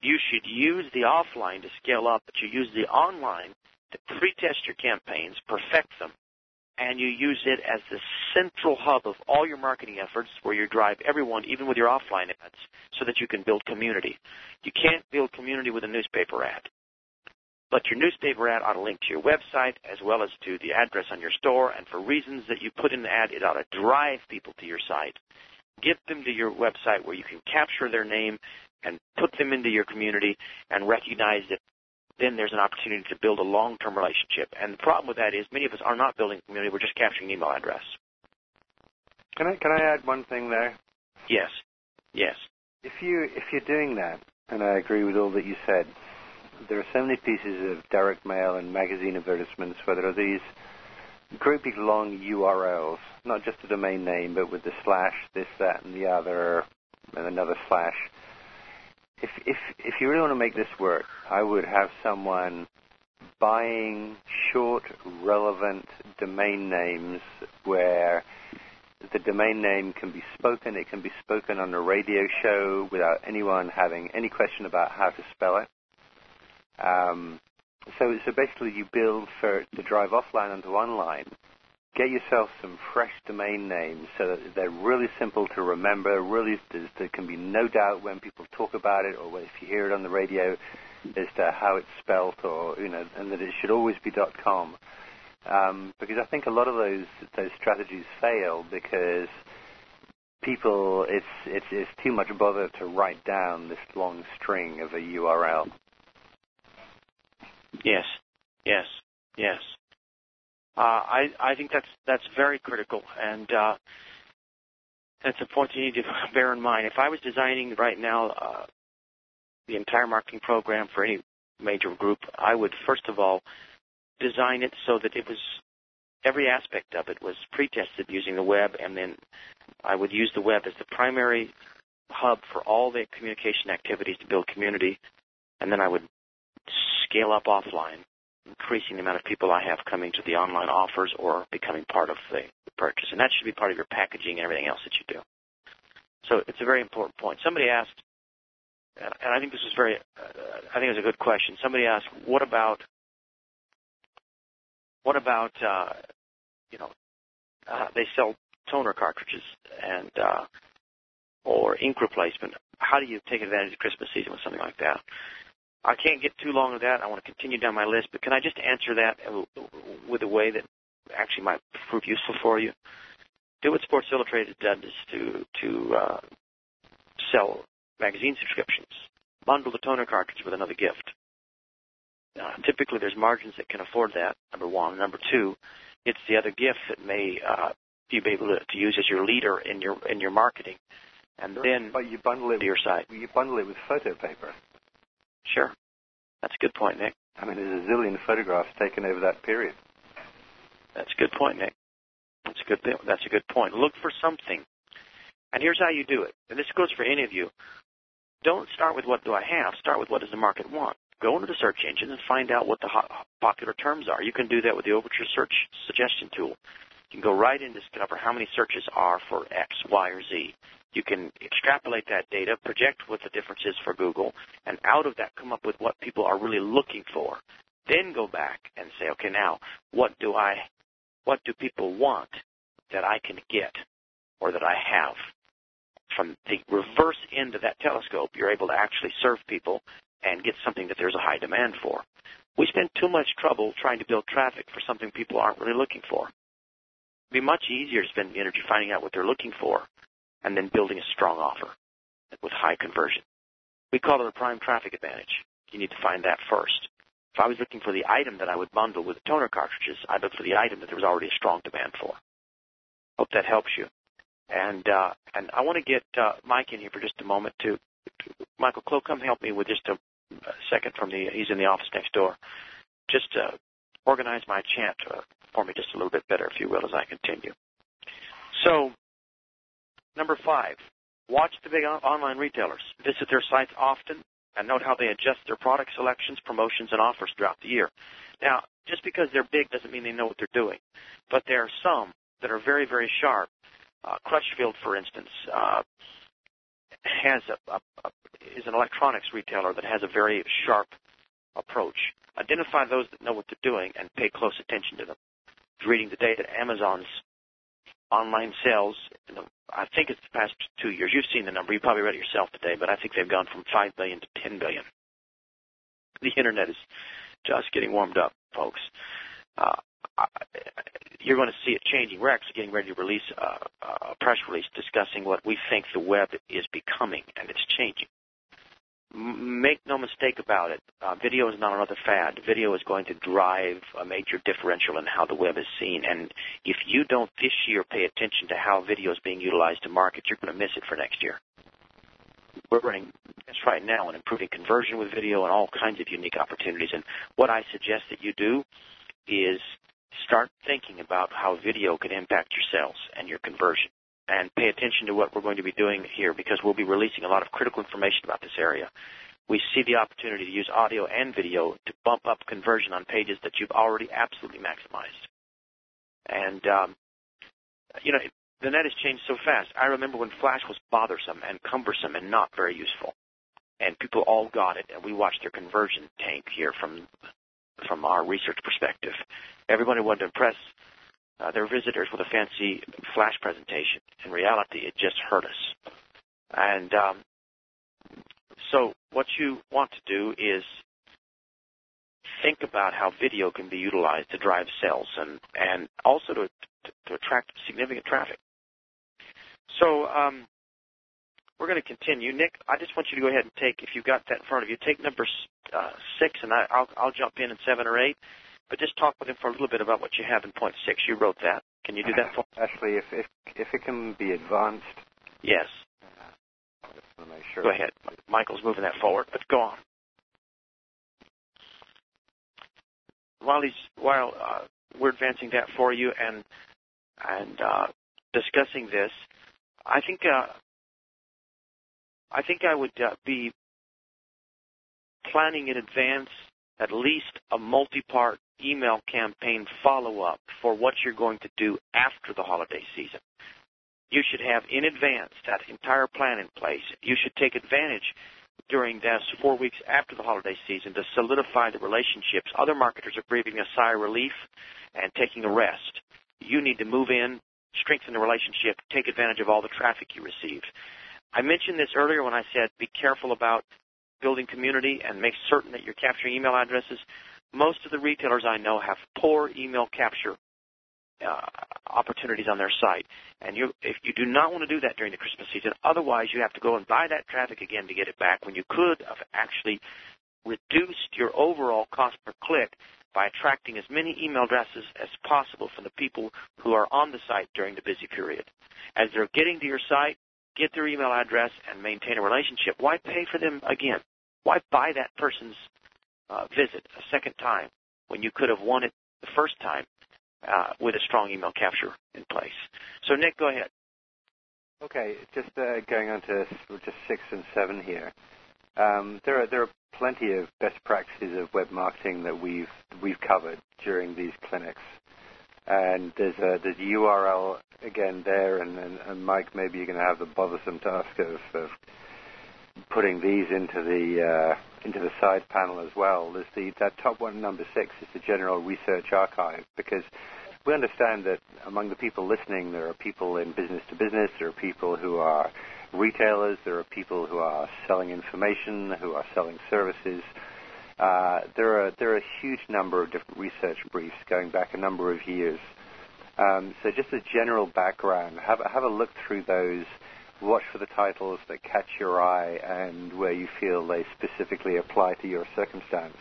you should use the offline to scale up, but you use the online to pre-test your campaigns, perfect them, and you use it as the central hub of all your marketing efforts where you drive everyone, even with your offline ads, so that you can build community. You can't build community with a newspaper ad, but your newspaper ad ought to link to your website as well as to the address on your store, and for reasons that you put in the ad, it ought to drive people to your site. Get them to your website where you can capture their name and put them into your community and recognize that then there's an opportunity to build a long-term relationship. And the problem with that is many of us are not building community. We're just capturing an email address. Can I, can I add one thing there? Yes. Yes. If, you, if you're doing that, and I agree with all that you said, there are so many pieces of direct mail and magazine advertisements where there are these groupie long U R Ls, not just the domain name, but with the slash, this, that, and the other, and another slash. If, if, if you really want to make this work, I would have someone buying short, relevant domain names where the domain name can be spoken. It can be spoken on a radio show without anyone having any question about how to spell it. Um, so, so basically you build for to drive offline onto online. Get yourself some fresh domain names so that they're really simple to remember, really there can be no doubt when people talk about it or if you hear it on the radio as to how it's spelt, or, you know, and that it should always be .com. Um, because I think a lot of those those strategies fail because people, it's, it's, it's too much bother to write down this long string of a U R L. Yes, yes, yes. Uh, I, I think that's that's very critical, and uh, that's a point you need to bear in mind. If I was designing right now uh, the entire marketing program for any major group, I would first of all design it so that it was every aspect of it was pre-tested using the web, and then I would use the web as the primary hub for all the communication activities to build community, and then I would scale up offline, increasing the amount of people I have coming to the online offers or becoming part of the purchase. And that should be part of your packaging and everything else that you do. So it's a very important point. Somebody asked, and I think this was very, uh, I think it was a good question. Somebody asked, what about, what about, uh, you know, uh, they sell toner cartridges and uh, or ink replacement. How do you take advantage of Christmas season with something like that? I can't get too long of that. I want to continue down my list, but can I just answer that with a way that actually might prove useful for you? Do what Sports Illustrated does to to uh, sell magazine subscriptions. Bundle the toner cartridge with another gift. Uh, typically, there's margins that can afford that, number one. Number two, it's the other gift that may uh, you be able to use as your leader in your in your marketing, and then but you bundle it to your site. You bundle it with photo paper. Sure. That's a good point, Nick. I mean, there's a zillion photographs taken over that period. That's a good point, Nick. That's a good, that's a good point. Look for something. And here's how you do it. And this goes for any of you. Don't start with what do I have. Start with what does the market want. Go into the search engine and find out what the hot, popular terms are. You can do that with the Overture search suggestion tool. You can go right in and discover how many searches are for X, Y, or Z. You can extrapolate that data, project what the difference is for Google, and out of that come up with what people are really looking for. Then go back and say, okay, now, what do I, what do people want that I can get or that I have? From the reverse end of that telescope, you're able to actually serve people and get something that there's a high demand for. We spend too much trouble trying to build traffic for something people aren't really looking for. It'd be much easier to spend the energy finding out what they're looking for and then building a strong offer with high conversion. We call it a prime traffic advantage. You need to find that first. If I was looking for the item that I would bundle with toner cartridges, I'd look for the item that there was already a strong demand for. Hope that helps you. And uh, and I want to get uh, Mike in here for just a moment to Michael Kloh, come help me with just a second from the, he's in the office next door. Just uh, organize my chant uh, for me just a little bit better, if you will, as I continue. So, number five, watch the big on online retailers. Visit their sites often and note how they adjust their product selections, promotions, and offers throughout the year. Now, just because they're big doesn't mean they know what they're doing, but there are some that are very, very sharp. Uh, Crutchfield, for instance, uh, has a, a, a, is an electronics retailer that has a very sharp approach. Identify those that know what they're doing and pay close attention to them. Reading today that Amazon's online sales, in the, I think it's the past two years. You've seen the number. You probably read it yourself today, but I think they've gone from five billion dollars to ten billion dollars. The Internet is just getting warmed up, folks. Uh, I, you're going to see it changing. We're actually getting ready to release a, a press release discussing what we think the web is becoming, and it's changing. M make no mistake about it. Uh, video is not another fad. Video is going to drive a major differential in how the web is seen, and if you don't this year pay attention to how video is being utilized to market, you're going to miss it for next year. We're running tests right now on improving conversion with video and all kinds of unique opportunities, and what I suggest that you do is start thinking about how video can impact your sales and your conversion, and pay attention to what we're going to be doing here, because we'll be releasing a lot of critical information about this area. We see the opportunity to use audio and video to bump up conversion on pages that you've already absolutely maximized. And, um, you know, the net has changed so fast. I remember when Flash was bothersome and cumbersome and not very useful, and people all got it, and we watched their conversion tank here from from our research perspective. Everybody wanted to impress uh, their visitors with a fancy Flash presentation. In reality, it just hurt us. And um, so what you want to do is think about how video can be utilized to drive sales and, and also to, to attract significant traffic. So um, we're going to continue. Nick, I just want you to go ahead and take, if you've got that in front of you, take number uh, six, and I, I'll, I'll jump in at seven or eight. But just talk with him for a little bit about what you have in point six. You wrote that. Can you do that for me? Ashley, if, if, if it can be advanced. Yes. Uh, just want to make sure. Go ahead. Michael's moving that forward, but go on. While, he's, while uh, we're advancing that for you and, and uh, discussing this, I think, uh, I, think I would uh, be planning in advance at least a multi-part email campaign follow-up for what you're going to do after the holiday season. You should have in advance that entire plan in place. You should take advantage during those four weeks after the holiday season to solidify the relationships. Other marketers are breathing a sigh of relief and taking a rest. You need to move in, strengthen the relationship, take advantage of all the traffic you receive. I mentioned this earlier when I said be careful about building community and make certain that you're capturing email addresses. Most of the retailers I know have poor email capture uh, opportunities on their site. And you, if you do not want to do that during the Christmas season, otherwise you have to go and buy that traffic again to get it back when you could have actually reduced your overall cost per click by attracting as many email addresses as possible from the people who are on the site during the busy period. As they're getting to your site, get their email address and maintain a relationship. Why pay for them again? Why buy that person's uh, visit a second time when you could have won it the first time uh, with a strong email capture in place? So, Nick, go ahead. Okay, just uh, going on to just six and seven here. Um, there are there are plenty of best practices of web marketing that we've we've covered during these clinics. And there's a, there's a U R L again there, and, and, and Mike, maybe you're going to have the bothersome task of, of putting these into the uh, into the side panel as well. There's the that top one, number six, is the General Research Archive, because we understand that among the people listening, there are people in business to business, there are people who are retailers, there are people who are selling information, who are selling services. Uh, there are there are a huge number of different research briefs going back a number of years. Um, so just a general background, have have a look through those, watch for the titles that catch your eye and where you feel they specifically apply to your circumstance.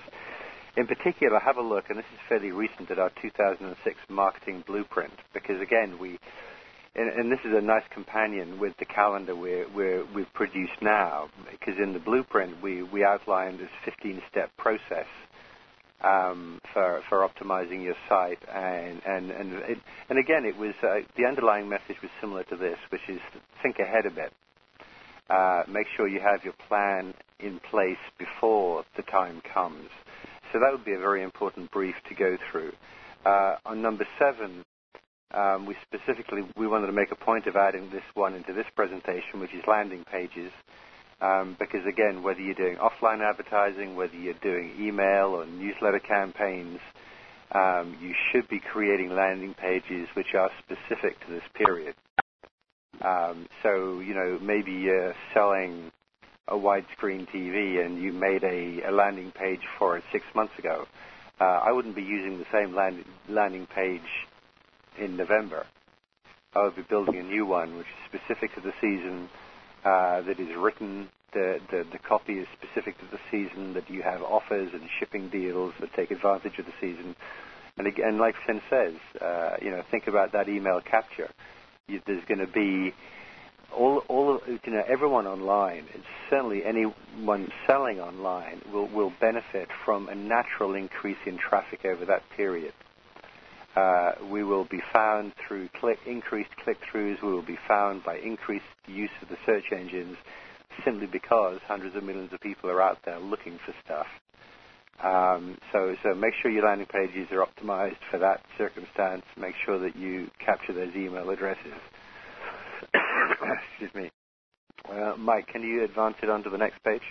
In particular, have a look, and this is fairly recent, at our two thousand six marketing blueprint, because again we and, and this is a nice companion with the calendar we're, we're, we've produced now, because in the blueprint we, we outlined this fifteen-step process um, for, for optimizing your site. And, and, and, it, and again, it was uh, the underlying message was similar to this, which is think ahead a bit. Uh, make sure you have your plan in place before the time comes. So that would be a very important brief to go through. Uh, on number seven, um, we specifically we wanted to make a point of adding this one into this presentation, which is landing pages, um, because again, whether you're doing offline advertising, whether you're doing email or newsletter campaigns, um, you should be creating landing pages which are specific to this period. Um, so, you know, maybe you're selling a widescreen T V and you made a, a landing page for it six months ago. Uh, I wouldn't be using the same land, landing page in November. I would be building a new one which is specific to the season, uh, that is written, the, the, the copy is specific to the season, that you have offers and shipping deals that take advantage of the season. And again, like Flynn says, uh, you know, think about that email capture. You, there's going to be all, all, you know, everyone online, and certainly anyone selling online will, will benefit from a natural increase in traffic over that period. Uh, we will be found through click, increased click-throughs. We will be found by increased use of the search engines, simply because hundreds of millions of people are out there looking for stuff. Um, so, so make sure your landing pages are optimized for that circumstance. Make sure that you capture those email addresses. Excuse me. Uh, Mike, can you advance it onto the next page?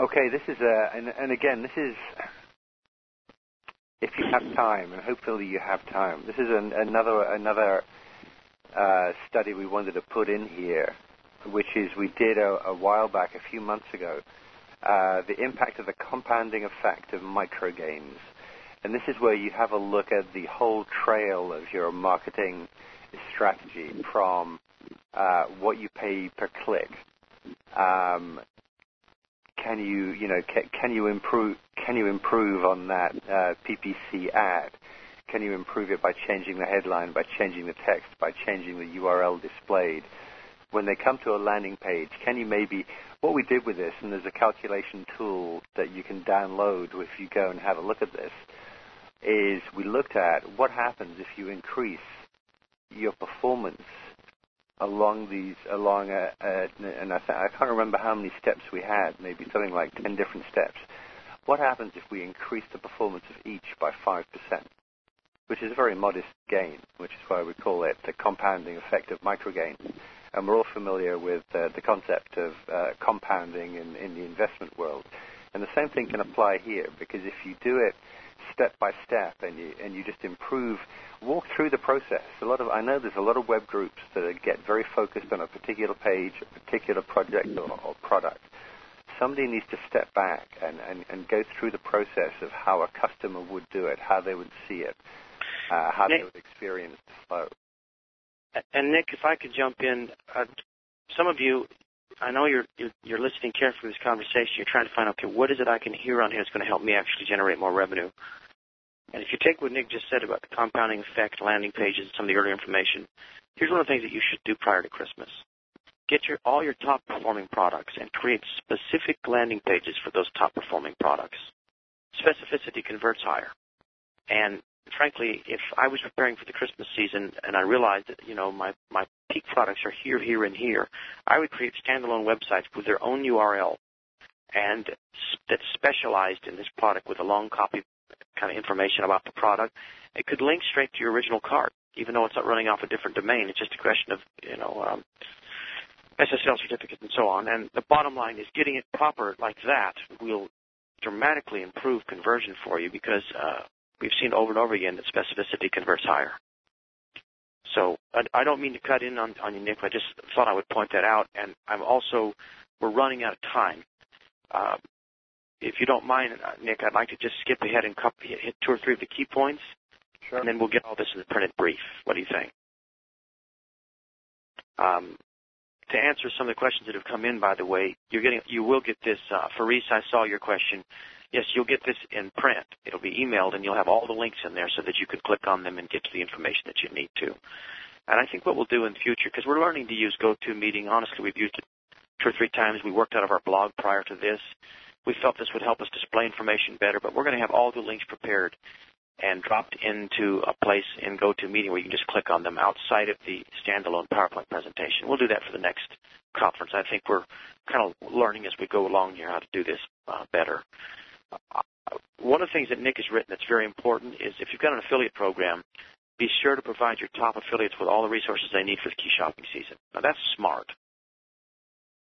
Okay, this is a, and, and again, this is, if you have time, and hopefully you have time, this is an, another another uh, study we wanted to put in here, which is we did a, a while back, a few months ago, uh, the impact of the compounding effect of micro gains. And this is where you have a look at the whole trail of your marketing strategy from uh, what you pay per click. Um, Can you, you know, can, can you improve? Can you improve on that uh, P P C ad? Can you improve it by changing the headline, by changing the text, by changing the U R L displayed? When they come to a landing page, can you maybe? What we did with this, and there's a calculation tool that you can download if you go and have a look at this, is we looked at what happens if you increase your performance along these, along, a, a, and I, th I can't remember how many steps we had, maybe something like ten different steps. What happens if we increase the performance of each by five percent, which is a very modest gain, which is why we call it the compounding effect of microgains. And we're all familiar with uh, the concept of uh, compounding in, in the investment world. And the same thing can apply here, because if you do it step by step, and you and you just improve, walk through the process. A lot of I know there's a lot of web groups that get very focused on a particular page, a particular project or, or product. Somebody needs to step back and, and, and go through the process of how a customer would do it, how they would see it, uh, how Nick, they would experience the flow. And Nick, if I could jump in, uh, some of you, I know you're, you're you're listening carefully to this conversation. You're trying to find, okay, what is it I can hear on here that's going to help me actually generate more revenue? And if you take what Nick just said about the compounding effect, landing pages, and some of the earlier information, here's one of the things that you should do prior to Christmas. Get your all your top-performing products and create specific landing pages for those top-performing products. Specificity converts higher. And frankly, if I was preparing for the Christmas season and I realized that, you know, my, my peak products are here, here, and here, I would create standalone websites with their own U R L and that's specialized in this product with a long copy kind of information about the product. It could link straight to your original cart, even though it's not running off a different domain. It's just a question of, you know, um, S S L certificates and so on. And the bottom line is getting it proper like that will dramatically improve conversion for you because uh, we've seen over and over again that specificity converts higher. So I, I don't mean to cut in on, on you, Nick, but I just thought I would point that out. And I'm also, we're running out of time. Uh, if you don't mind, Nick, I'd like to just skip ahead and hit two or three of the key points, sure, and then we'll get all this in the printed brief. What do you think? Um, to answer some of the questions that have come in, by the way, you're getting, you will get this. Uh, Faris, I saw your question. Yes, you'll get this in print. It'll be emailed, and you'll have all the links in there so that you can click on them and get to the information that you need to. And I think what we'll do in the future, because we're learning to use GoToMeeting. Honestly, we've used it two or three times. We worked out of our blog prior to this. We felt this would help us display information better, but we're going to have all the links prepared and dropped into a place in GoToMeeting where you can just click on them outside of the standalone PowerPoint presentation. We'll do that for the next conference. I think we're kind of learning as we go along here how to do this uh, better. Uh, one of the things that Nick has written that's very important is if you've got an affiliate program, be sure to provide your top affiliates with all the resources they need for the key shopping season. Now, that's smart.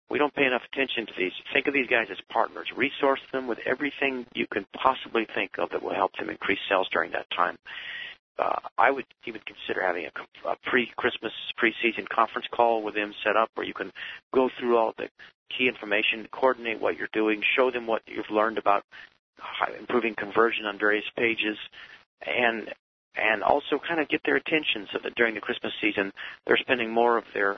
We don't pay enough attention to these. Think of these guys as partners. Resource them with everything you can possibly think of that will help them increase sales during that time. Uh, I would even consider having a, a pre-Christmas, pre-season conference call with them set up where you can go through all the key information, coordinate what you're doing, show them what you've learned about improving conversion on various pages, and and also kind of get their attention so that during the Christmas season they're spending more of their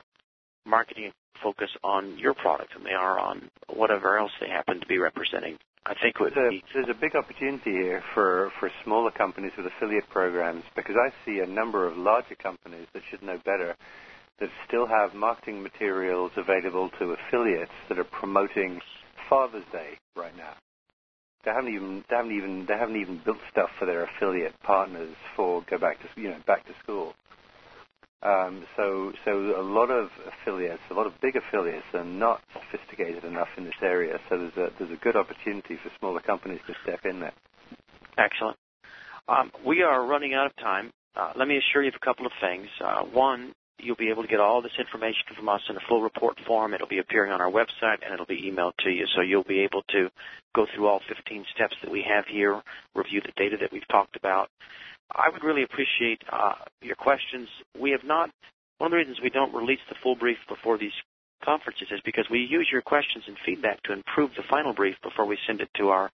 marketing focus on your product than they are on whatever else they happen to be representing. I think there's, a, there's a big opportunity here for, for smaller companies with affiliate programs, because I see a number of larger companies that should know better that still have marketing materials available to affiliates that are promoting Father's Day right now. They haven't even they haven't even they haven't even built stuff for their affiliate partners for go back to you know back to school. Um, so so a lot of affiliates, a lot of big affiliates, are not sophisticated enough in this area. So there's a there's a good opportunity for smaller companies to step in there. Excellent. Um, we are running out of time. Uh, let me assure you of a couple of things. Uh, one, you'll be able to get all this information from us in a full report form. It'll be appearing on our website, and it'll be emailed to you. So you'll be able to go through all fifteen steps that we have here, review the data that we've talked about. I would really appreciate uh, your questions. We have not – one of the reasons we don't release the full brief before these conferences is because we use your questions and feedback to improve the final brief before we send it to our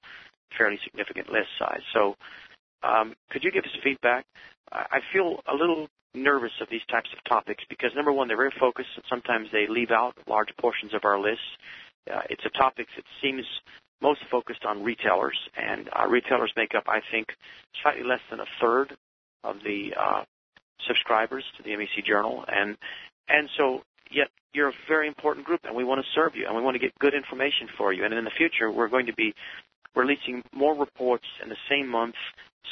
fairly significant list size. So um, could you give us feedback? I feel a little – nervous of these types of topics because, number one, they're very focused, and sometimes they leave out large portions of our lists. Uh, it's a topic that seems most focused on retailers, and our retailers make up, I think, slightly less than a third of the uh, subscribers to the M E C Journal. And and so, yet, you're a very important group, and we want to serve you, and we want to get good information for you. And in the future, we're going to be releasing more reports in the same month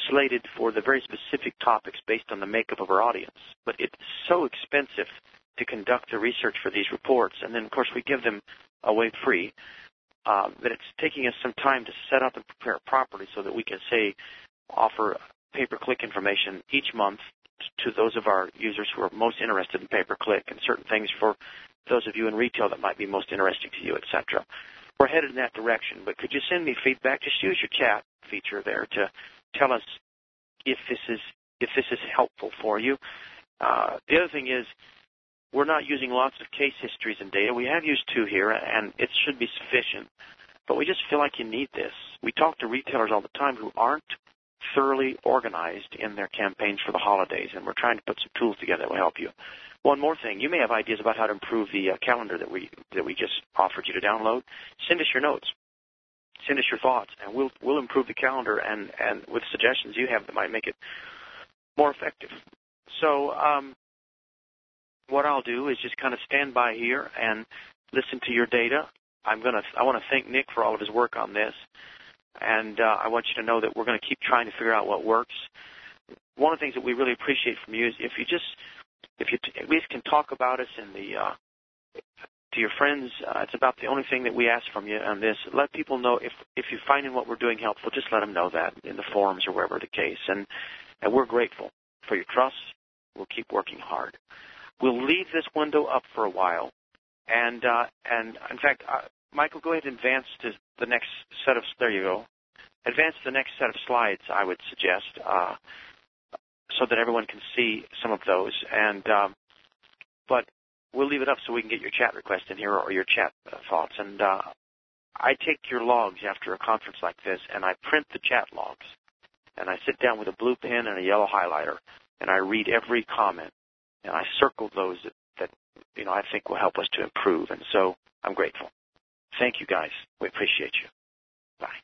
slated for the very specific topics based on the makeup of our audience. But it's so expensive to conduct the research for these reports, and then, of course, we give them away free, uh, that it's taking us some time to set up and prepare it properly so that we can, say, offer pay-per-click information each month to those of our users who are most interested in pay-per-click and certain things for those of you in retail that might be most interesting to you, et cetera. We're headed in that direction, but could you send me feedback? Just use your chat feature there to tell us if this is if this is helpful for you. Uh, the other thing is we're not using lots of case histories and data. We have used two here, and it should be sufficient, but we just feel like you need this. We talk to retailers all the time who aren't thoroughly organized in their campaigns for the holidays, and we're trying to put some tools together that will help you. One more thing, you may have ideas about how to improve the uh, calendar that we that we just offered you to download. Send us your notes. Send us your thoughts, and we'll we'll improve the calendar and, and with suggestions you have that might make it more effective. So um, what I'll do is just kind of stand by here and listen to your data. I'm gonna I want to thank Nick for all of his work on this, and uh, I want you to know that we're going to keep trying to figure out what works. One of the things that we really appreciate from you is if you just if you t- at least can talk about us in the uh, to your friends, uh, it's about the only thing that we ask from you on this. Let people know if, if you're finding what we're doing helpful, just let them know that in the forums or wherever the case. And, and we're grateful for your trust. We'll keep working hard. We'll leave this window up for a while. And, uh, and in fact, uh, Michael, go ahead and advance to the next set of – there you go. Advance to the next set of slides, I would suggest, uh, so that everyone can see some of those. And um, but – we'll leave it up so we can get your chat request in here or your chat uh, thoughts. And uh, I take your logs after a conference like this, and I print the chat logs. And I sit down with a blue pen and a yellow highlighter, and I read every comment. And I circle those that, that you know, I think will help us to improve. And so I'm grateful. Thank you, guys. We appreciate you. Bye.